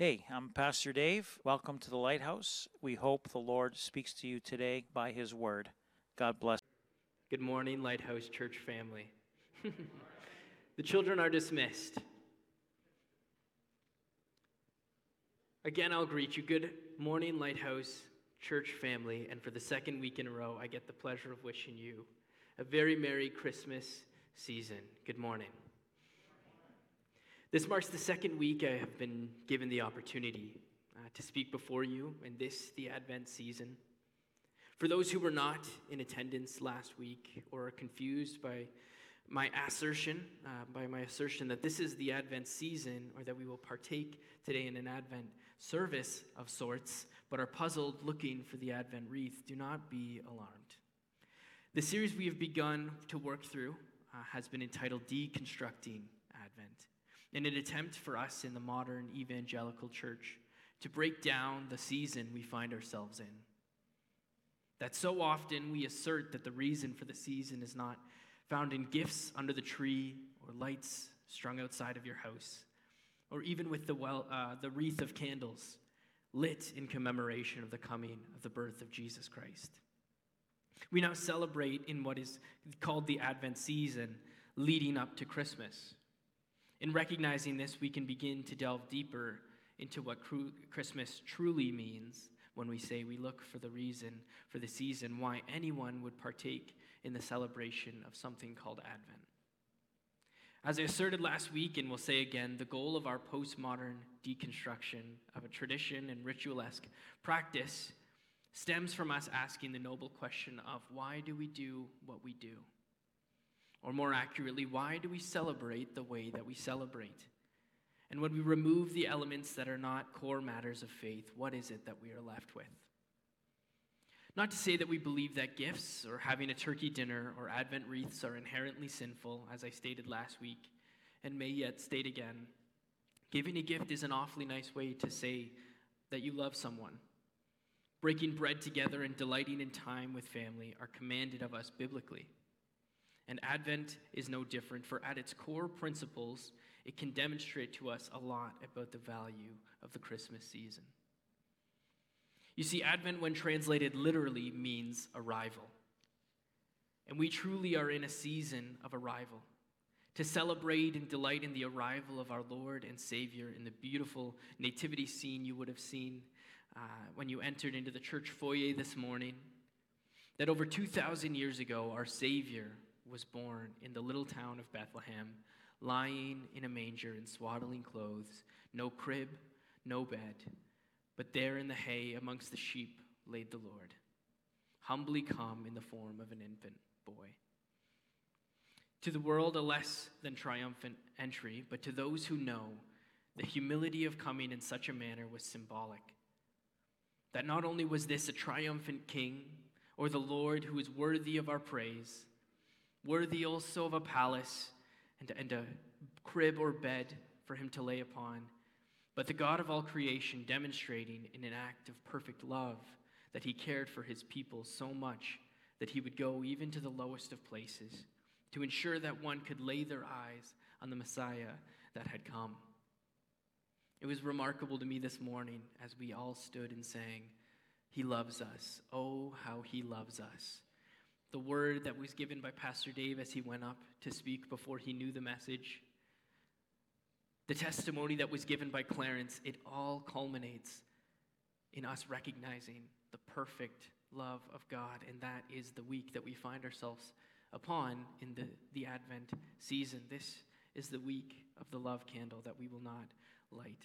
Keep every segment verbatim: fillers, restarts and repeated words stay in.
Hey, I'm Pastor Dave. Welcome to the Lighthouse. We hope the Lord speaks to you today by His Word. God bless. Good morning, Lighthouse Church family. The children are dismissed. Again, I'll greet you. Good morning, Lighthouse Church family. And for the second week in a row, I get the pleasure of wishing you a very Merry Christmas season. Good morning. This marks the second week I have been given the opportunity uh, to speak before you in this, the Advent season. For those who were not in attendance last week or are confused by my assertion, uh, by my assertion that this is the Advent season, or that we will partake today in an Advent service of sorts, but are puzzled looking for the Advent wreath, do not be alarmed. The series we have begun to work through uh, has been entitled Deconstructing Advent, in an attempt for us in the modern evangelical church to break down the season we find ourselves in. That so often we assert that the reason for the season is not found in gifts under the tree or lights strung outside of your house, or even with the, well, uh, the wreath of candles lit in commemoration of the coming of the birth of Jesus Christ. We now celebrate in what is called the Advent season leading up to Christmas. In recognizing this, we can begin to delve deeper into what cru- Christmas truly means when we say we look for the reason for the season why anyone would partake in the celebration of something called Advent. As I asserted last week, and will say again, the goal of our postmodern deconstruction of a tradition and ritualesque practice stems from us asking the noble question of why do we do what we do? Or more accurately, why do we celebrate the way that we celebrate? And when we remove the elements that are not core matters of faith, what is it that we are left with? Not to say that we believe that gifts or having a turkey dinner or Advent wreaths are inherently sinful, as I stated last week, and may yet state again. Giving a gift is an awfully nice way to say that you love someone. Breaking bread together and delighting in time with family are commanded of us biblically. And Advent is no different, for at its core principles, it can demonstrate to us a lot about the value of the Christmas season. You see, Advent, when translated literally, means arrival. And we truly are in a season of arrival, to celebrate and delight in the arrival of our Lord and Savior in the beautiful nativity scene you would have seen uh, when you entered into the church foyer this morning, that over two thousand years ago, our Savior was born in the little town of Bethlehem, lying in a manger in swaddling clothes, no crib, no bed, but there in the hay amongst the sheep laid the Lord, humbly come in the form of an infant boy. To the world, a less than triumphant entry, but to those who know, the humility of coming in such a manner was symbolic. That not only was this a triumphant king, or the Lord who is worthy of our praise, worthy also of a palace and, and a crib or bed for him to lay upon, but the God of all creation demonstrating in an act of perfect love that he cared for his people so much that he would go even to the lowest of places to ensure that one could lay their eyes on the Messiah that had come. It was remarkable to me this morning as we all stood and sang, "He loves us, oh how he loves us." The word that was given by Pastor Dave as he went up to speak before he knew the message. The testimony that was given by Clarence, it all culminates in us recognizing the perfect love of God, and that is the week that we find ourselves upon in the, the Advent season. This is the week of the love candle that we will not light.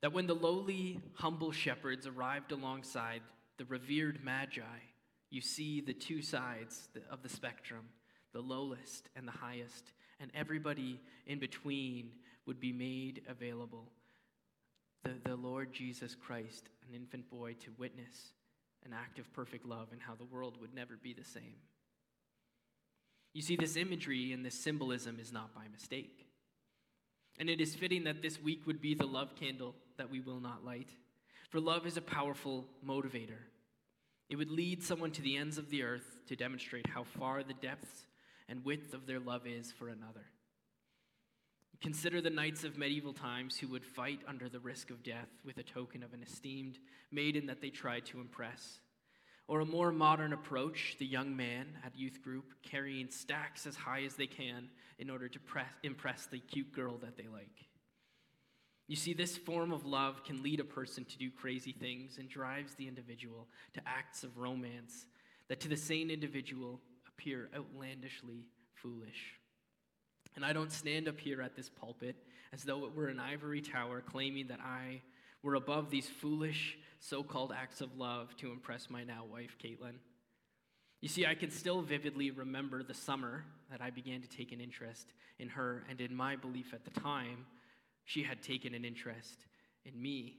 That when the lowly, humble shepherds arrived alongside the revered magi, you see the two sides of the spectrum, the lowest and the highest, and everybody in between would be made available. The, the Lord Jesus Christ, an infant boy, to witness an act of perfect love and how the world would never be the same. You see, this imagery and this symbolism is not by mistake. And it is fitting that this week would be the love candle that we will not light. For love is a powerful motivator. It would lead someone to the ends of the earth to demonstrate how far the depths and width of their love is for another. Consider the knights of medieval times who would fight under the risk of death with a token of an esteemed maiden that they tried to impress. Or a more modern approach, the young man at youth group carrying stacks as high as they can in order to press, impress the cute girl that they like. You see, this form of love can lead a person to do crazy things and drives the individual to acts of romance that to the sane individual appear outlandishly foolish. And I don't stand up here at this pulpit as though it were an ivory tower claiming that I were above these foolish so-called acts of love to impress my now wife, Caitlin. You see, I can still vividly remember the summer that I began to take an interest in her, and in my belief at the time, she had taken an interest in me.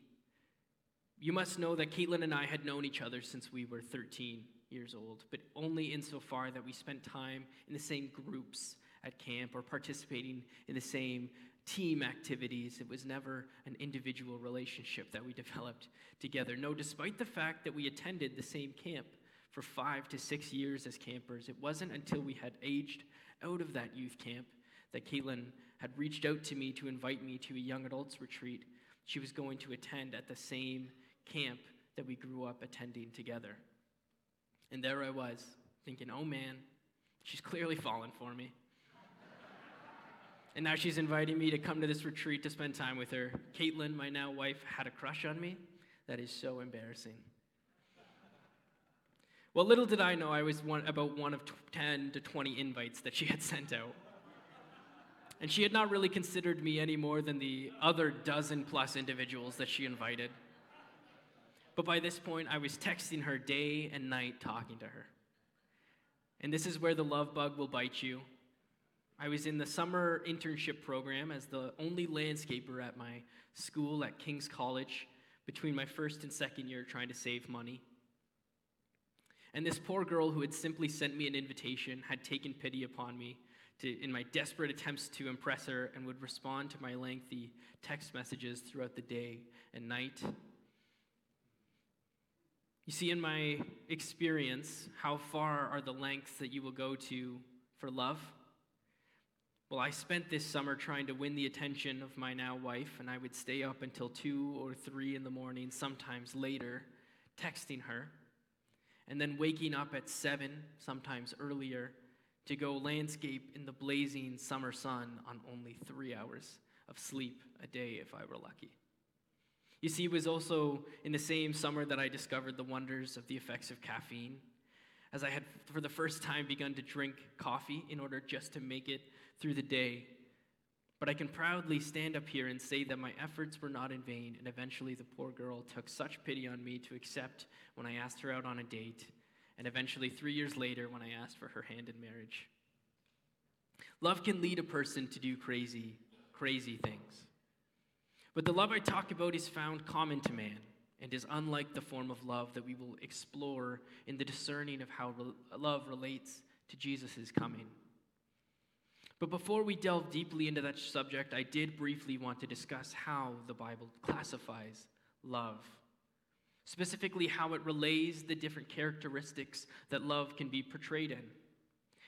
You must know that Caitlin and I had known each other since we were thirteen years old, but only insofar that we spent time in the same groups at camp or participating in the same team activities. It was never an individual relationship that we developed together. No, despite the fact that we attended the same camp for five to six years as campers, it wasn't until we had aged out of that youth camp that Caitlin had reached out to me to invite me to a young adults retreat she was going to attend at the same camp that we grew up attending together. And there I was, thinking, oh man, she's clearly fallen for me. And now she's inviting me to come to this retreat to spend time with her. Caitlin, my now wife, had a crush on me. That is so embarrassing. Well, little did I know I was one, about one of ten to twenty invites that she had sent out. And she had not really considered me any more than the other dozen plus individuals that she invited. But by this point, I was texting her day and night, talking to her. And this is where the love bug will bite you. I was in the summer internship program as the only landscaper at my school at King's College between my first and second year, trying to save money. And this poor girl who had simply sent me an invitation had taken pity upon me to, in my desperate attempts to impress her, and would respond to my lengthy text messages throughout the day and night. You see, in my experience, how far are the lengths that you will go to for love? Well, I spent this summer trying to win the attention of my now wife, and I would stay up until two or three in the morning, sometimes later, texting her, and then waking up at seven, sometimes earlier, to go landscape in the blazing summer sun on only three hours of sleep a day, if I were lucky. You see, it was also in the same summer that I discovered the wonders of the effects of caffeine, as I had, for the first time, begun to drink coffee in order just to make it through the day. But I can proudly stand up here and say that my efforts were not in vain, and eventually the poor girl took such pity on me to accept when I asked her out on a date, and eventually three years later when I asked for her hand in marriage. Love can lead a person to do crazy, crazy things. But the love I talk about is found common to man, and is unlike the form of love that we will explore in the discerning of how re- love relates to Jesus' coming. But before we delve deeply into that subject, I did briefly want to discuss how the Bible classifies love, specifically how it relays the different characteristics that love can be portrayed in.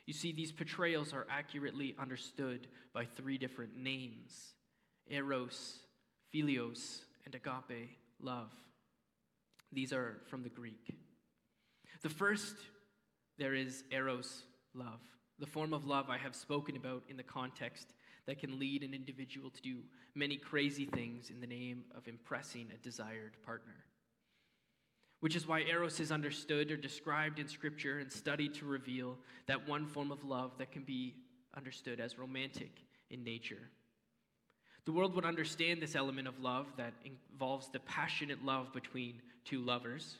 You see, these portrayals are accurately understood by three different names: Eros, Philios, and Agape love. These are from the Greek. The first, there is Eros love, the form of love I have spoken about in the context that can lead an individual to do many crazy things in the name of impressing a desired partner. Which is why Eros is understood or described in Scripture and studied to reveal that one form of love that can be understood as romantic in nature. The world would understand this element of love that involves the passionate love between two lovers,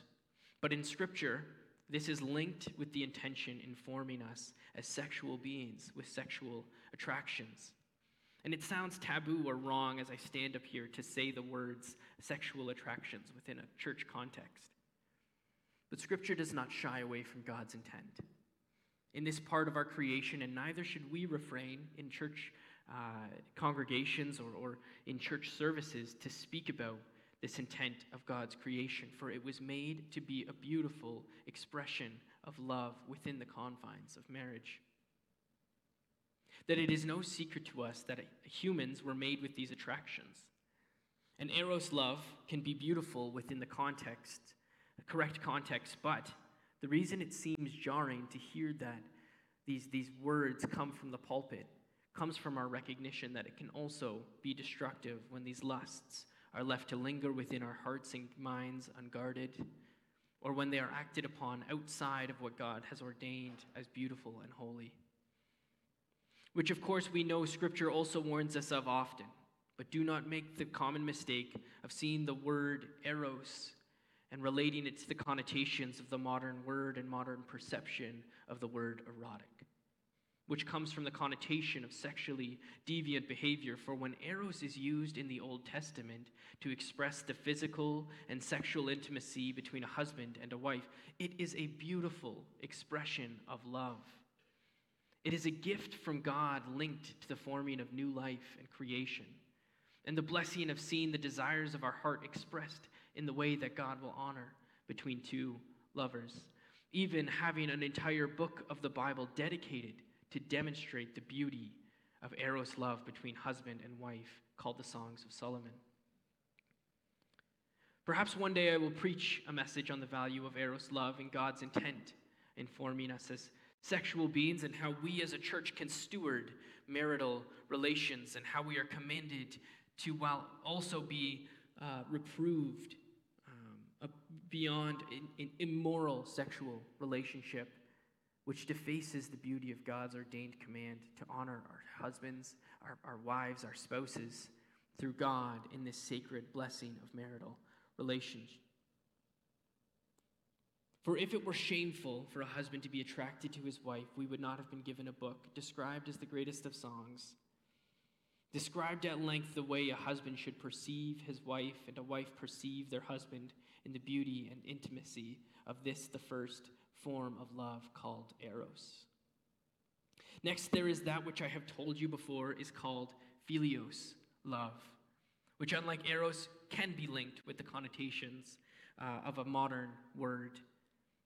but in Scripture, this is linked with the intention informing us as sexual beings with sexual attractions. And it sounds taboo or wrong as I stand up here to say the words sexual attractions within a church context. But Scripture does not shy away from God's intent in this part of our creation, and neither should we refrain in church Uh, congregations or, or in church services to speak about this intent of God's creation, for it was made to be a beautiful expression of love within the confines of marriage. that it is no secret to us that humans were made with these attractions. And Eros love can be beautiful within the context, the correct context, but the reason it seems jarring to hear that these, these words come from the pulpit comes from our recognition that it can also be destructive when these lusts are left to linger within our hearts and minds unguarded, or when they are acted upon outside of what God has ordained as beautiful and holy. Which, of course, we know Scripture also warns us of often, but do not make the common mistake of seeing the word eros and relating it to the connotations of the modern word and modern perception of the word erotic, which comes from the connotation of sexually deviant behavior. For when eros is used in the Old Testament to express the physical and sexual intimacy between a husband and a wife, it is a beautiful expression of love. It is a gift from God linked to the forming of new life and creation, and the blessing of seeing the desires of our heart expressed in the way that God will honor between two lovers, even having an entire book of the Bible dedicated to demonstrate the beauty of Eros love between husband and wife, called the Songs of Solomon. Perhaps one day I will preach a message on the value of Eros love and God's intent in forming us as sexual beings, and how we as a church can steward marital relations, and how we are commanded to, while also be uh, reproved um, uh, beyond an, an immoral sexual relationship, which defaces the beauty of God's ordained command to honor our husbands, our, our wives, our spouses, through God in this sacred blessing of marital relations. For if it were shameful for a husband to be attracted to his wife, we would not have been given a book described as the greatest of songs, described at length the way a husband should perceive his wife and a wife perceive their husband in the beauty and intimacy of this, the first form of love called Eros. Next, there is that which I have told you before is called Philios, love, which, unlike Eros, can be linked with the connotations uh, of a modern word.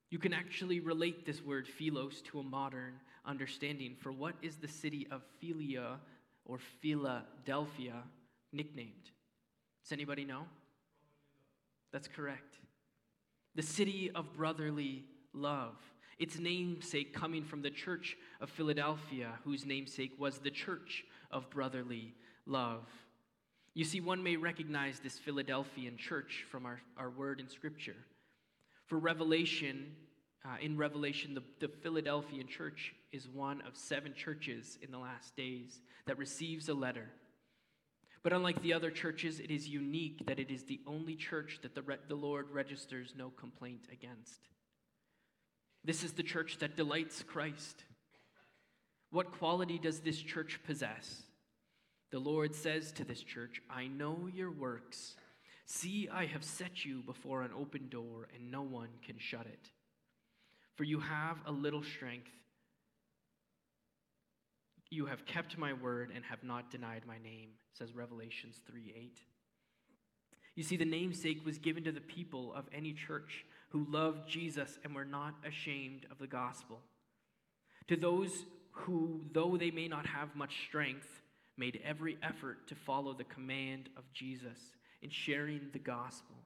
You can actually relate this word Philos to a modern understanding, for what is the city of Philia or Philadelphia nicknamed? Does anybody know? That's correct. The city of brotherly love. Its namesake coming from the church of Philadelphia, whose namesake was the church of brotherly love. You see, one may recognize this Philadelphian church from our, our word in Scripture. For Revelation, uh, in Revelation, the, the Philadelphian church is one of seven churches in the last days that receives a letter. But unlike the other churches, it is unique that it is the only church that the, re- the Lord registers no complaint against. This is the church that delights Christ. What quality does this church possess? The Lord says to this church, "I know your works. See, I have set you before an open door, and no one can shut it. For you have a little strength. You have kept my word and have not denied my name," says Revelation three eight. You see, the namesake was given to the people of any church who loved Jesus and were not ashamed of the gospel. To those who, though they may not have much strength, made every effort to follow the command of Jesus in sharing the gospel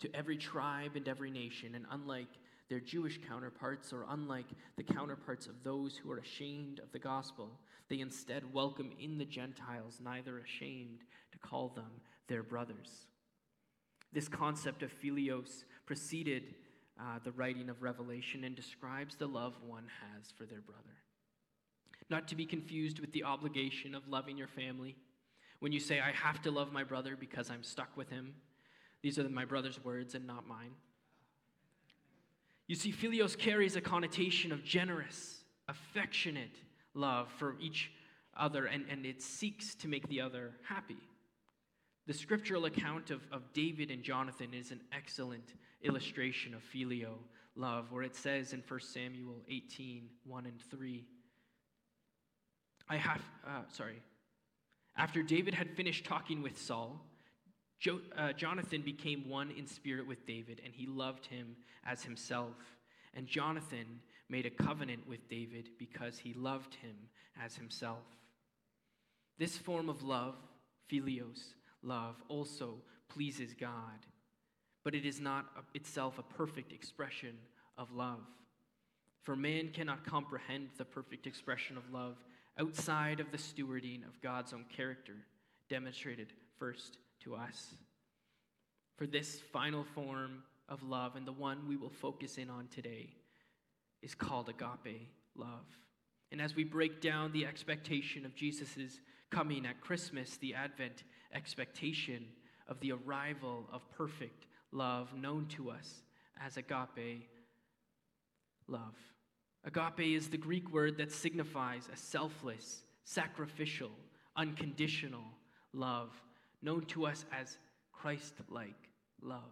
to every tribe and every nation, and unlike their Jewish counterparts or unlike the counterparts of those who are ashamed of the gospel, they instead welcome in the Gentiles, neither ashamed to call them their brothers. This concept of Philios preceded uh, the writing of Revelation and describes the love one has for their brother. Not to be confused with the obligation of loving your family. When you say, "I have to love my brother because I'm stuck with him," these are my brother's words and not mine. You see, Philios carries a connotation of generous, affectionate love for each other, and, and it seeks to make the other happy. The scriptural account of, of David and Jonathan is an excellent illustration of Philio love, where it says in First Samuel eighteen, one and three, I have, uh, sorry, after David had finished talking with Saul, jo- uh, Jonathan became one in spirit with David, and he loved him as himself. And Jonathan made a covenant with David because he loved him as himself. This form of love, Philios, love, also pleases God, but it is not itself a perfect expression of love. For man cannot comprehend the perfect expression of love outside of the stewarding of God's own character, demonstrated first to us. For this final form of love, and the one we will focus in on today, is called agape love. And as we break down the expectation of Jesus' coming at Christmas, the Advent expectation of the arrival of perfect love known to us as agape love. Agape is the Greek word that signifies a selfless, sacrificial, unconditional love, known to us as Christ-like love.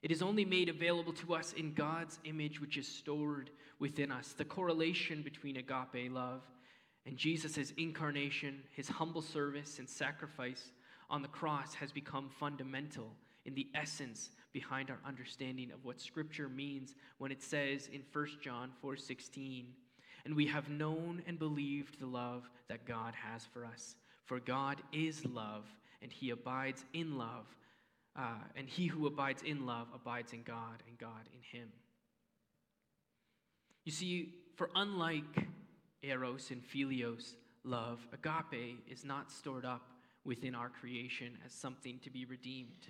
It is only made available to us in God's image, which is stored within us. The correlation between agape love and Jesus' incarnation, his humble service and sacrifice on the cross, has become fundamental in the essence behind our understanding of what Scripture means when it says in First John four sixteen, "And we have known and believed the love that God has for us. For God is love, and he abides in love, uh, and he who abides in love abides in God, and God in him." You see, for unlike Eros and Philios love, agape is not stored up within our creation as something to be redeemed.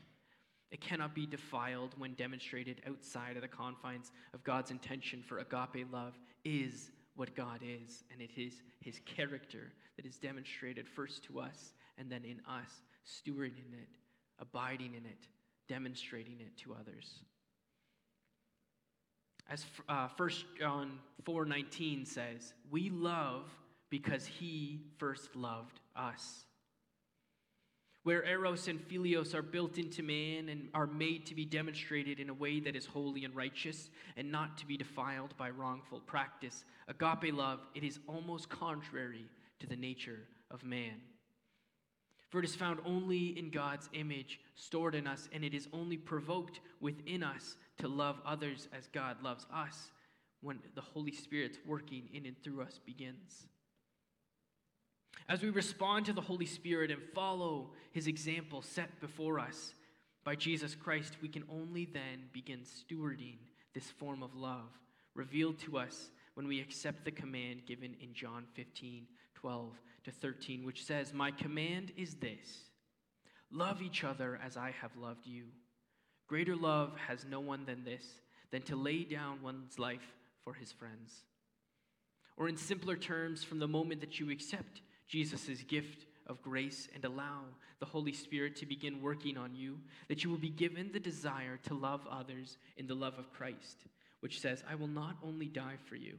It cannot be defiled when demonstrated outside of the confines of God's intention, for agape love is what God is, and it is his character that is demonstrated first to us and then in us, stewarding it, abiding in it, demonstrating it to others. As uh, First John four nineteen says, "We love because he first loved us." Where Eros and Philios are built into man and are made to be demonstrated in a way that is holy and righteous and not to be defiled by wrongful practice, agape love, it is almost contrary to the nature of man. For it is found only in God's image stored in us, and it is only provoked within us to love others as God loves us when the Holy Spirit's working in and through us begins. As we respond to the Holy Spirit and follow his example set before us by Jesus Christ, we can only then begin stewarding this form of love revealed to us when we accept the command given in John fifteen, twelve to thirteen, which says, "My command is this: love each other as I have loved you. Greater love has no one than this, than to lay down one's life for his friends." Or in simpler terms, from the moment that you accept Jesus' gift of grace and allow the Holy Spirit to begin working on you, that you will be given the desire to love others in the love of Christ, which says, "I will not only die for you,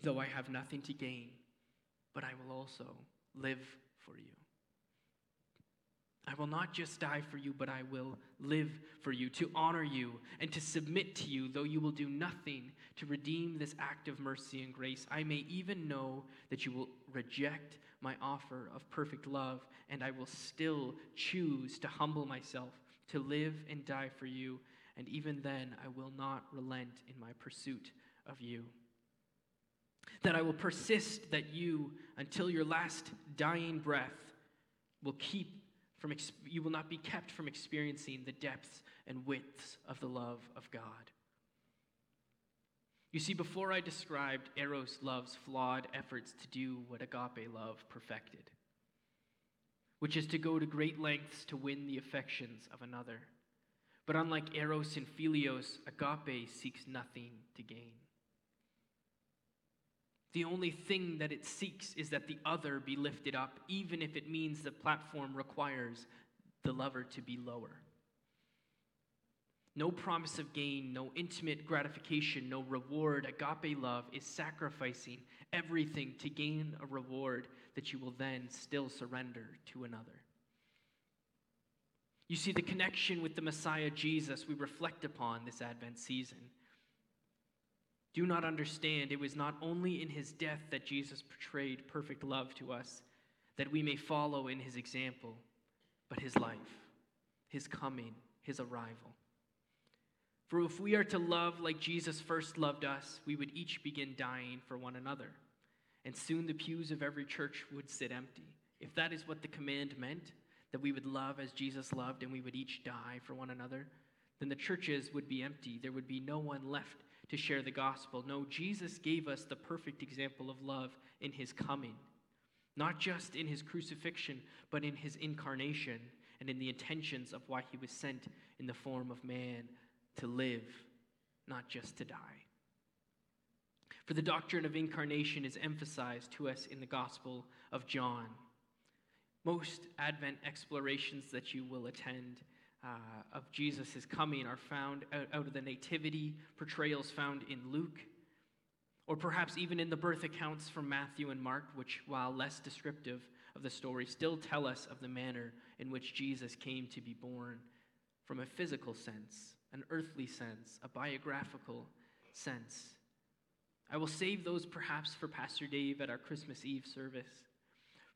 though I have nothing to gain, but I will also live for you. I will not just die for you, but I will live for you, to honor you and to submit to you, though you will do nothing to redeem this act of mercy and grace. I may even know that you will reject my offer of perfect love, and I will still choose to humble myself, to live and die for you, and even then I will not relent in my pursuit of you. That I will persist that you, until your last dying breath, will keep From exp- you will not be kept from experiencing the depths and widths of the love of God." You see, before I described Eros love's flawed efforts to do what agape love perfected, which is to go to great lengths to win the affections of another. But unlike Eros and Philios, agape seeks nothing to gain. The only thing that it seeks is that the other be lifted up, even if it means the platform requires the lover to be lower. No promise of gain, no intimate gratification, no reward. Agape love is sacrificing everything to gain a reward that you will then still surrender to another. You see, the connection with the Messiah Jesus we reflect upon this Advent season. Do not understand, it was not only in his death that Jesus portrayed perfect love to us, that we may follow in his example, but his life, his coming, his arrival. For if we are to love like Jesus first loved us, we would each begin dying for one another, and soon the pews of every church would sit empty. If that is what the command meant, that we would love as Jesus loved and we would each die for one another, then the churches would be empty. There would be no one left to share the gospel. No, Jesus gave us the perfect example of love in his coming, not just in his crucifixion, but in his incarnation and in the intentions of why he was sent in the form of man to live, not just to die. For the doctrine of incarnation is emphasized to us in the Gospel of John. Most Advent explorations that you will attend uh, of Jesus' coming are found out, out of the nativity portrayals found in Luke, or perhaps even in the birth accounts from Matthew and Mark, which, while less descriptive of the story, still tell us of the manner in which Jesus came to be born from a physical sense, an earthly sense, a biographical sense. I will save those perhaps for Pastor Dave at our Christmas Eve service,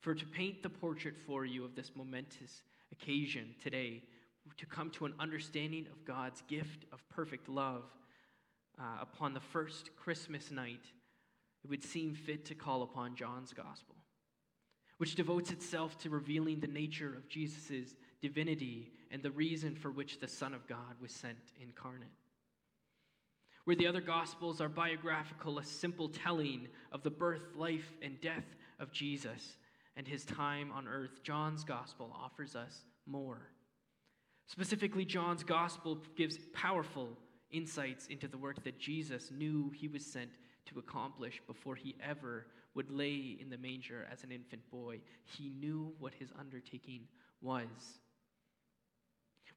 for to paint the portrait for you of this momentous occasion today, to come to an understanding of God's gift of perfect love uh, upon the first Christmas night, it would seem fit to call upon John's Gospel, which devotes itself to revealing the nature of Jesus' divinity and the reason for which the Son of God was sent incarnate. Where the other Gospels are biographical, a simple telling of the birth, life, and death of Jesus and his time on earth, John's Gospel offers us more. Specifically, John's Gospel gives powerful insights into the work that Jesus knew he was sent to accomplish before he ever would lay in the manger as an infant boy. He knew what his undertaking was.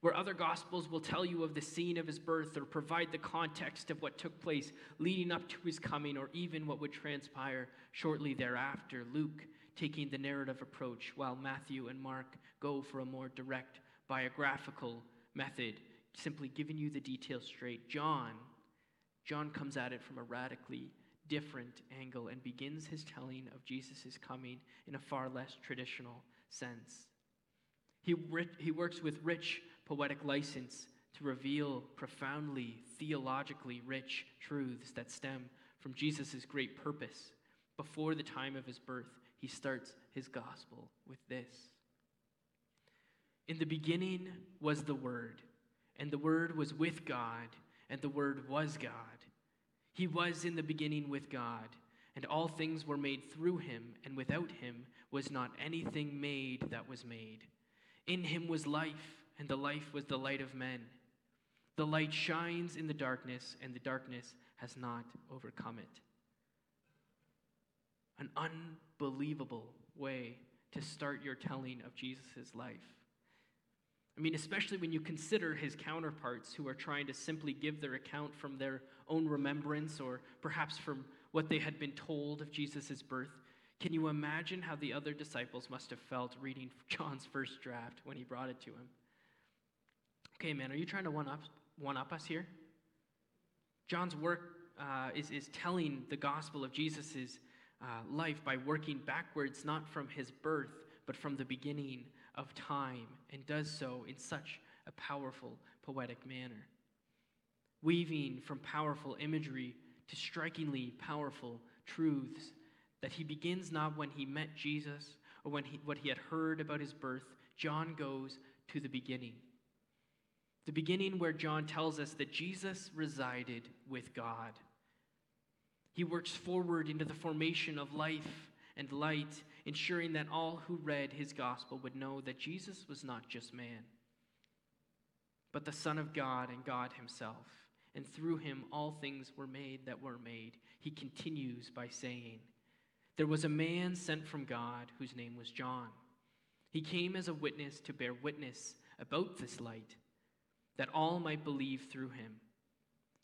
Where other Gospels will tell you of the scene of his birth or provide the context of what took place leading up to his coming or even what would transpire shortly thereafter, Luke taking the narrative approach, while Matthew and Mark go for a more direct biographical method, simply giving you the details straight. John, John comes at it from a radically different angle and begins his telling of Jesus' coming in a far less traditional sense. He, ri- he works with rich poetic license to reveal profoundly theologically rich truths that stem from Jesus' great purpose. Before the time of his birth, he starts his gospel with this. In the beginning was the Word, and the Word was with God, and the Word was God. He was in the beginning with God, and all things were made through him, and without him was not anything made that was made. In him was life, and the life was the light of men. The light shines in the darkness, and the darkness has not overcome it. An unbelievable way to start your telling of Jesus' life. I mean, especially when you consider his counterparts who are trying to simply give their account from their own remembrance or perhaps from what they had been told of Jesus' birth. Can you imagine how the other disciples must have felt reading John's first draft when he brought it to him? Okay, man, are you trying to one-up one-up us here? John's work uh, is, is telling the gospel of Jesus' uh, life by working backwards, not from his birth, but from the beginning of time, and does so in such a powerful, poetic manner, weaving from powerful imagery to strikingly powerful truths that he begins not when he met Jesus or when he, what he had heard about his birth. John goes to the beginning. The beginning where John tells us that Jesus resided with God. He works forward into the formation of life and light, ensuring that all who read his gospel would know that Jesus was not just man, but the Son of God and God himself. And through him all things were made that were made. He continues by saying, there was a man sent from God whose name was John. He came as a witness to bear witness about this light, that all might believe through him.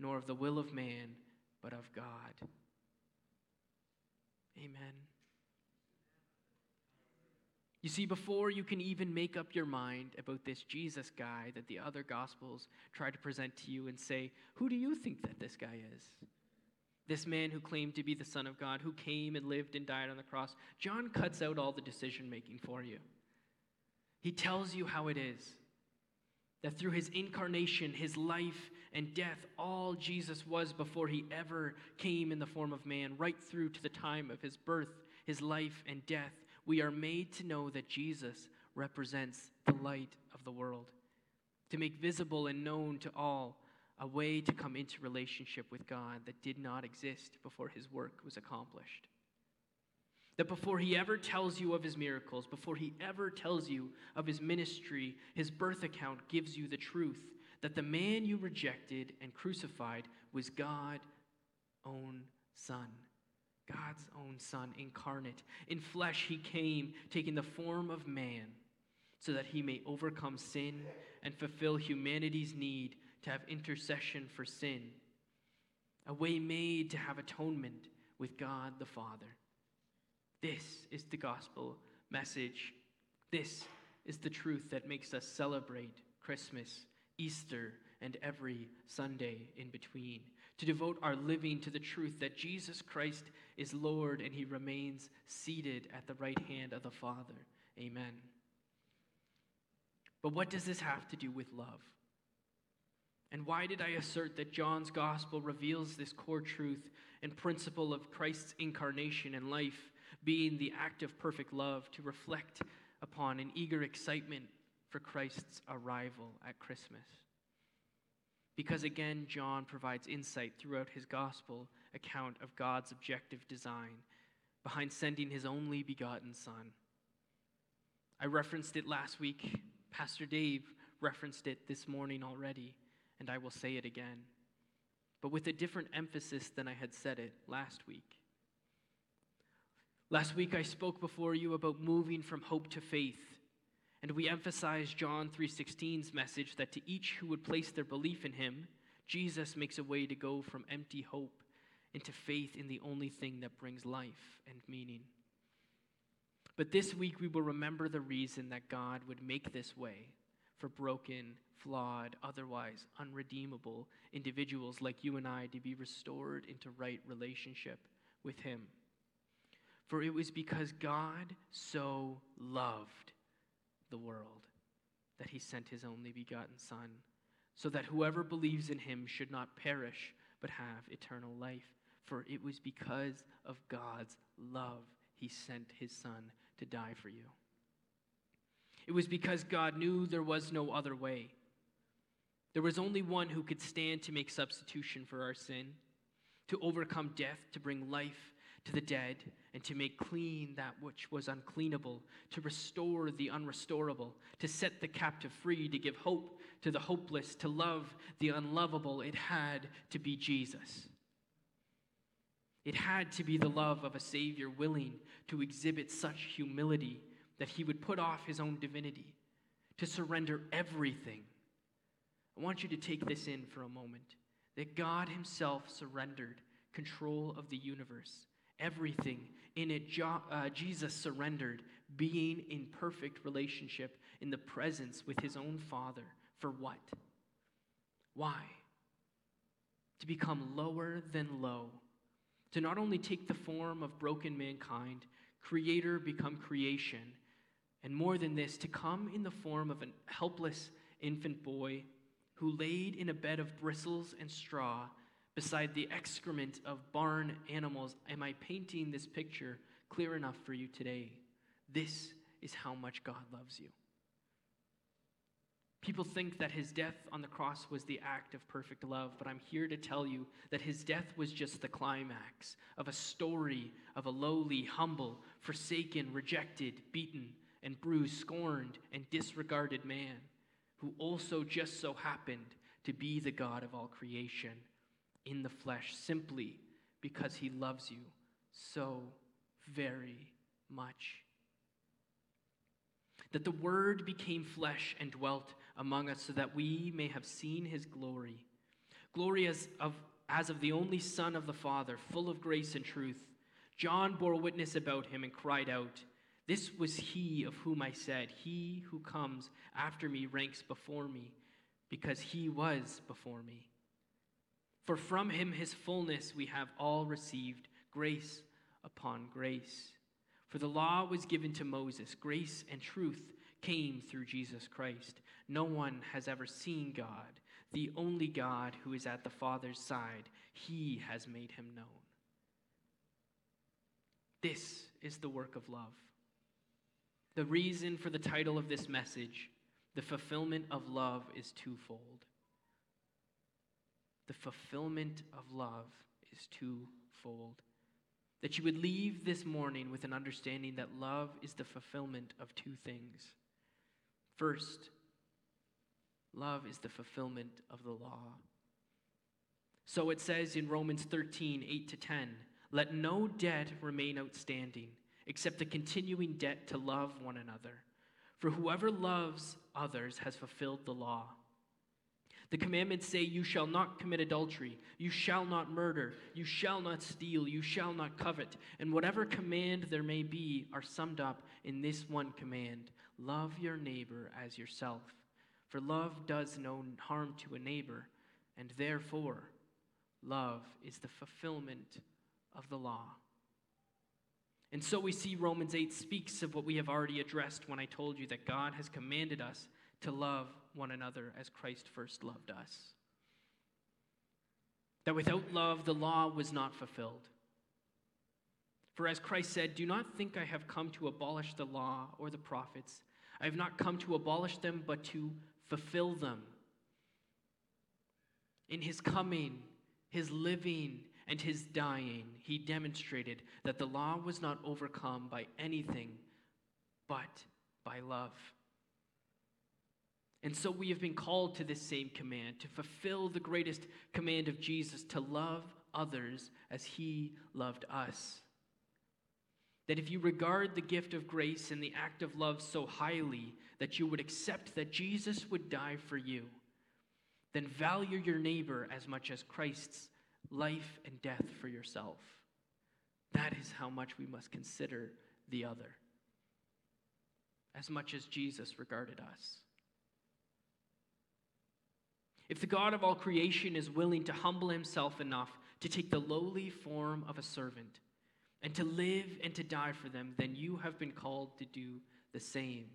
nor of the will of man, but of God. Amen. You see, before you can even make up your mind about this Jesus guy that the other Gospels try to present to you and say, who do you think that this guy is? This man who claimed to be the Son of God, who came and lived and died on the cross. John cuts out all the decision-making for you. He tells you how it is, that through his incarnation, his life and death, all Jesus was before he ever came in the form of man, right through to the time of his birth, his life and death, we are made to know that Jesus represents the light of the world, to make visible and known to all a way to come into relationship with God that did not exist before his work was accomplished. That before he ever tells you of his miracles, before he ever tells you of his ministry, his birth account gives you the truth that the man you rejected and crucified was God's own Son. God's own Son incarnate. In flesh he came, taking the form of man, so that he may overcome sin and fulfill humanity's need to have intercession for sin. A way made to have atonement with God the Father. This is the gospel message. This is the truth that makes us celebrate Christmas, Easter, and every Sunday in between. To devote our living to the truth that Jesus Christ is Lord and he remains seated at the right hand of the Father. Amen. But what does this have to do with love? And why did I assert that John's gospel reveals this core truth and principle of Christ's incarnation and life being the act of perfect love to reflect upon an eager excitement for Christ's arrival at Christmas? Because again, John provides insight throughout his gospel account of God's objective design behind sending his only begotten Son. I referenced it last week. Pastor Dave referenced it this morning already, and I will say it again, but with a different emphasis than I had said it last week. Last week I spoke before you about moving from hope to faith, and we emphasized John three sixteen's message that to each who would place their belief in him, Jesus makes a way to go from empty hope into faith in the only thing that brings life and meaning. But this week we will remember the reason that God would make this way for broken, flawed, otherwise unredeemable individuals like you and I to be restored into right relationship with him. For it was because God so loved the world that he sent his only begotten Son, so that whoever believes in him should not perish but have eternal life. For it was because of God's love he sent his Son to die for you. It was because God knew there was no other way. There was only one who could stand to make substitution for our sin, to overcome death, to bring life to the dead, and to make clean that which was uncleanable, to restore the unrestorable, to set the captive free, to give hope to the hopeless, to love the unlovable. It had to be Jesus. It had to be the love of a Savior willing to exhibit such humility that he would put off his own divinity, to surrender everything. I want you to take this in for a moment, that God himself surrendered control of the universe. Everything in it, uh, Jesus surrendered, being in perfect relationship in the presence with his own Father. For what? Why? To become lower than low. To not only take the form of broken mankind, creator become creation, and more than this, to come in the form of a helpless infant boy who laid in a bed of bristles and straw beside the excrement of barn animals. Am I painting this picture clear enough for you today? This is how much God loves you. People think that his death on the cross was the act of perfect love, but I'm here to tell you that his death was just the climax of a story of a lowly, humble, forsaken, rejected, beaten, and bruised, scorned, and disregarded man, who also just so happened to be the God of all creation, in the flesh, simply because he loves you so very much. That the Word became flesh and dwelt among us so that we may have seen his glory. Glory as of, as of the only Son of the Father, full of grace and truth, John bore witness about him and cried out, "This was he of whom I said, 'He who comes after me ranks before me, because he was before me.' For from him his fullness we have all received, grace upon grace. For the law was given to Moses, grace and truth came through Jesus Christ. No one has ever seen God, the only God who is at the Father's side. He has made him known." This is the work of love. The reason for the title of this message, "The Fulfillment of Love," is twofold. The fulfillment of love is twofold. That you would leave this morning with an understanding that love is the fulfillment of two things. First, love is the fulfillment of the law. So it says in Romans thirteen, eight to ten, "Let no debt remain outstanding, except the continuing debt to love one another. For whoever loves others has fulfilled the law. The commandments say, 'You shall not commit adultery, you shall not murder, you shall not steal, you shall not covet.' And whatever command there may be are summed up in this one command: love your neighbor as yourself. For love does no harm to a neighbor, and therefore love is the fulfillment of the law." And so we see Romans eight speaks of what we have already addressed when I told you that God has commanded us to love one another as Christ first loved us. That without love, the law was not fulfilled. For as Christ said, "Do not think I have come to abolish the law or the prophets. I have not come to abolish them, but to fulfill them." In his coming, his living, and his dying, he demonstrated that the law was not overcome by anything but by love. And so we have been called to this same command, to fulfill the greatest command of Jesus, to love others as he loved us. That if you regard the gift of grace and the act of love so highly that you would accept that Jesus would die for you, then value your neighbor as much as Christ's life and death for yourself. That is how much we must consider the other, as much as Jesus regarded us. If the God of all creation is willing to humble himself enough to take the lowly form of a servant and to live and to die for them, then you have been called to do the same.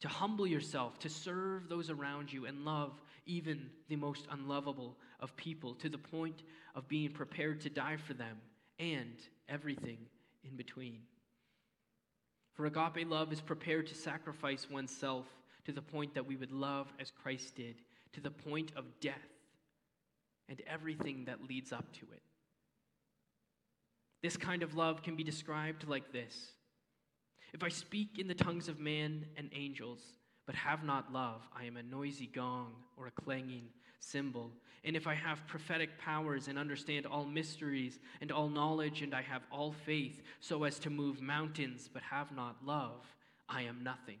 To humble yourself, to serve those around you, and love even the most unlovable of people to the point of being prepared to die for them and everything in between. For agape love is prepared to sacrifice oneself to the point that we would love as Christ did, to the point of death and everything that leads up to it. This kind of love can be described like this: "If I speak in the tongues of man and angels, but have not love, I am a noisy gong or a clanging cymbal. And if I have prophetic powers and understand all mysteries and all knowledge, and I have all faith so as to move mountains, but have not love, I am nothing.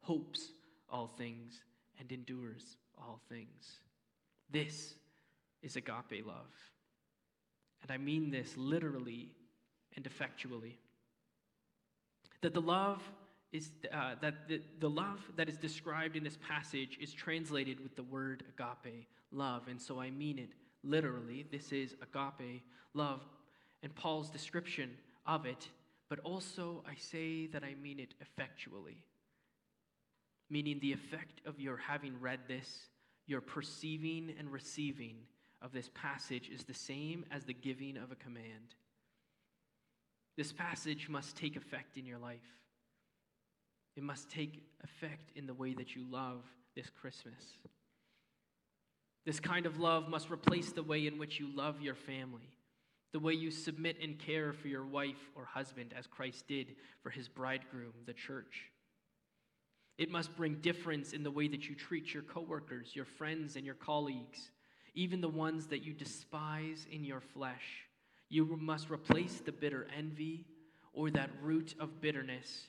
hopes all things, and endures all things. This is agape love. And I mean this literally and effectually. That the love is uh, that the, the love that is described in this passage is translated with the word agape love, and so I mean it literally. This is agape love, and Paul's description of it. But also, I say that I mean it effectually, meaning the effect of your having read this, your perceiving and receiving of this passage is the same as the giving of a command. This passage must take effect in your life. It must take effect in the way that you love this Christmas. This kind of love must replace the way in which you love your family, the way you submit and care for your wife or husband as Christ did for his bridegroom, the church. It must bring difference in the way that you treat your coworkers, your friends, and your colleagues, even the ones that you despise in your flesh. You must replace the bitter envy or that root of bitterness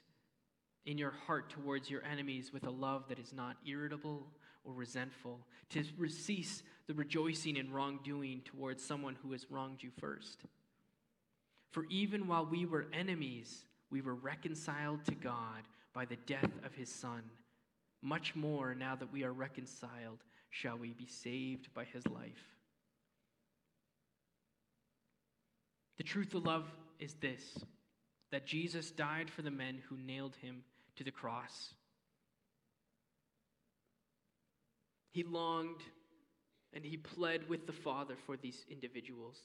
in your heart towards your enemies with a love that is not irritable or resentful, to cease the rejoicing in wrongdoing towards someone who has wronged you first. For even while we were enemies, we were reconciled to God by the death of his Son. Much more, now that we are reconciled, shall we be saved by his life. The truth of love is this, that Jesus died for the men who nailed him to the cross. He longed and he pled with the Father for these individuals.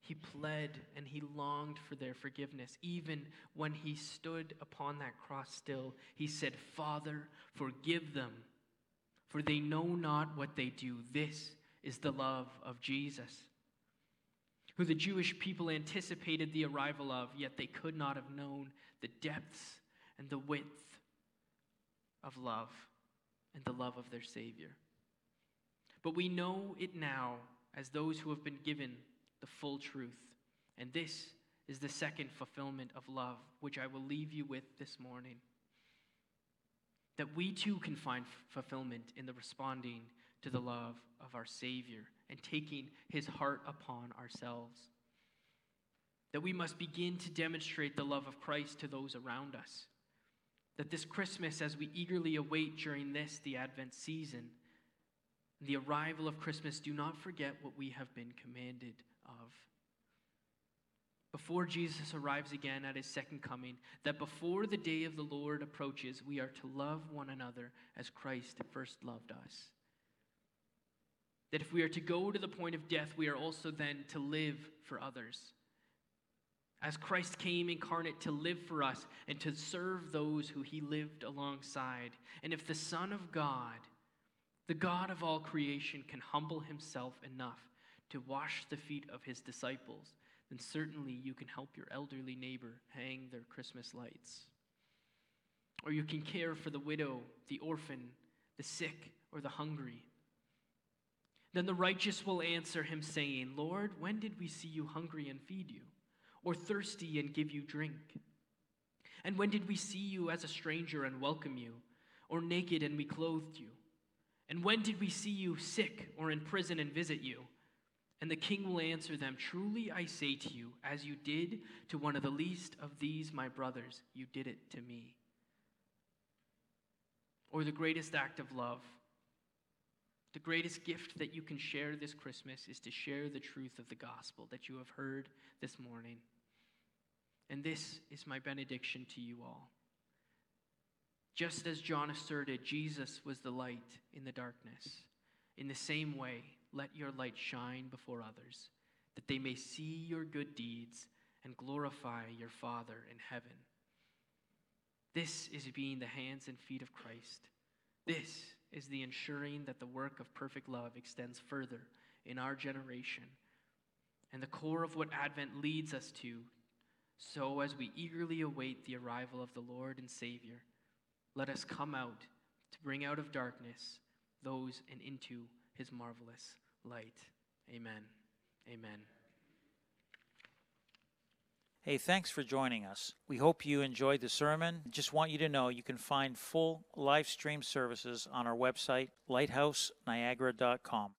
He pled and he longed for their forgiveness. Even when he stood upon that cross still, he said, "Father, forgive them, for they know not what they do." This is the love of Jesus, who the Jewish people anticipated the arrival of, yet they could not have known the depths and the width of love and the love of their Savior. But we know it now as those who have been given the full truth. And this is the second fulfillment of love, which I will leave you with this morning. That we too can find fulfillment in the responding to the love of our Savior and taking his heart upon ourselves. That we must begin to demonstrate the love of Christ to those around us. That this Christmas, as we eagerly await during this, the Advent season, the arrival of Christmas, do not forget what we have been commanded of. Before Jesus arrives again at his second coming, that before the day of the Lord approaches, we are to love one another as Christ first loved us. That if we are to go to the point of death, we are also then to live for others. As Christ came incarnate to live for us and to serve those who he lived alongside. And if the Son of God, the God of all creation, can humble himself enough to wash the feet of his disciples, then certainly you can help your elderly neighbor hang their Christmas lights. Or you can care for the widow, the orphan, the sick, or the hungry. Then the righteous will answer him, saying, "Lord, when did we see you hungry and feed you? Or thirsty and give you drink? And when did we see you as a stranger and welcome you? Or naked and we clothed you? And when did we see you sick or in prison and visit you?" And the king will answer them, "Truly I say to you, as you did to one of the least of these my brothers, you did it to me." Or the greatest act of love, the greatest gift that you can share this Christmas, is to share the truth of the gospel that you have heard this morning. And this is my benediction to you all. Just as John asserted, Jesus was the light in the darkness. In the same way, let your light shine before others, that they may see your good deeds and glorify your Father in heaven. This is being the hands and feet of Christ. This is the ensuring that the work of perfect love extends further in our generation, and the core of what Advent leads us to. So as we eagerly await the arrival of the Lord and Savior, let us come out to bring out of darkness those and into his marvelous light. Amen. Amen. Hey, thanks for joining us. We hope you enjoyed the sermon. Just want you to know you can find full live stream services on our website, lighthouse niagara dot com.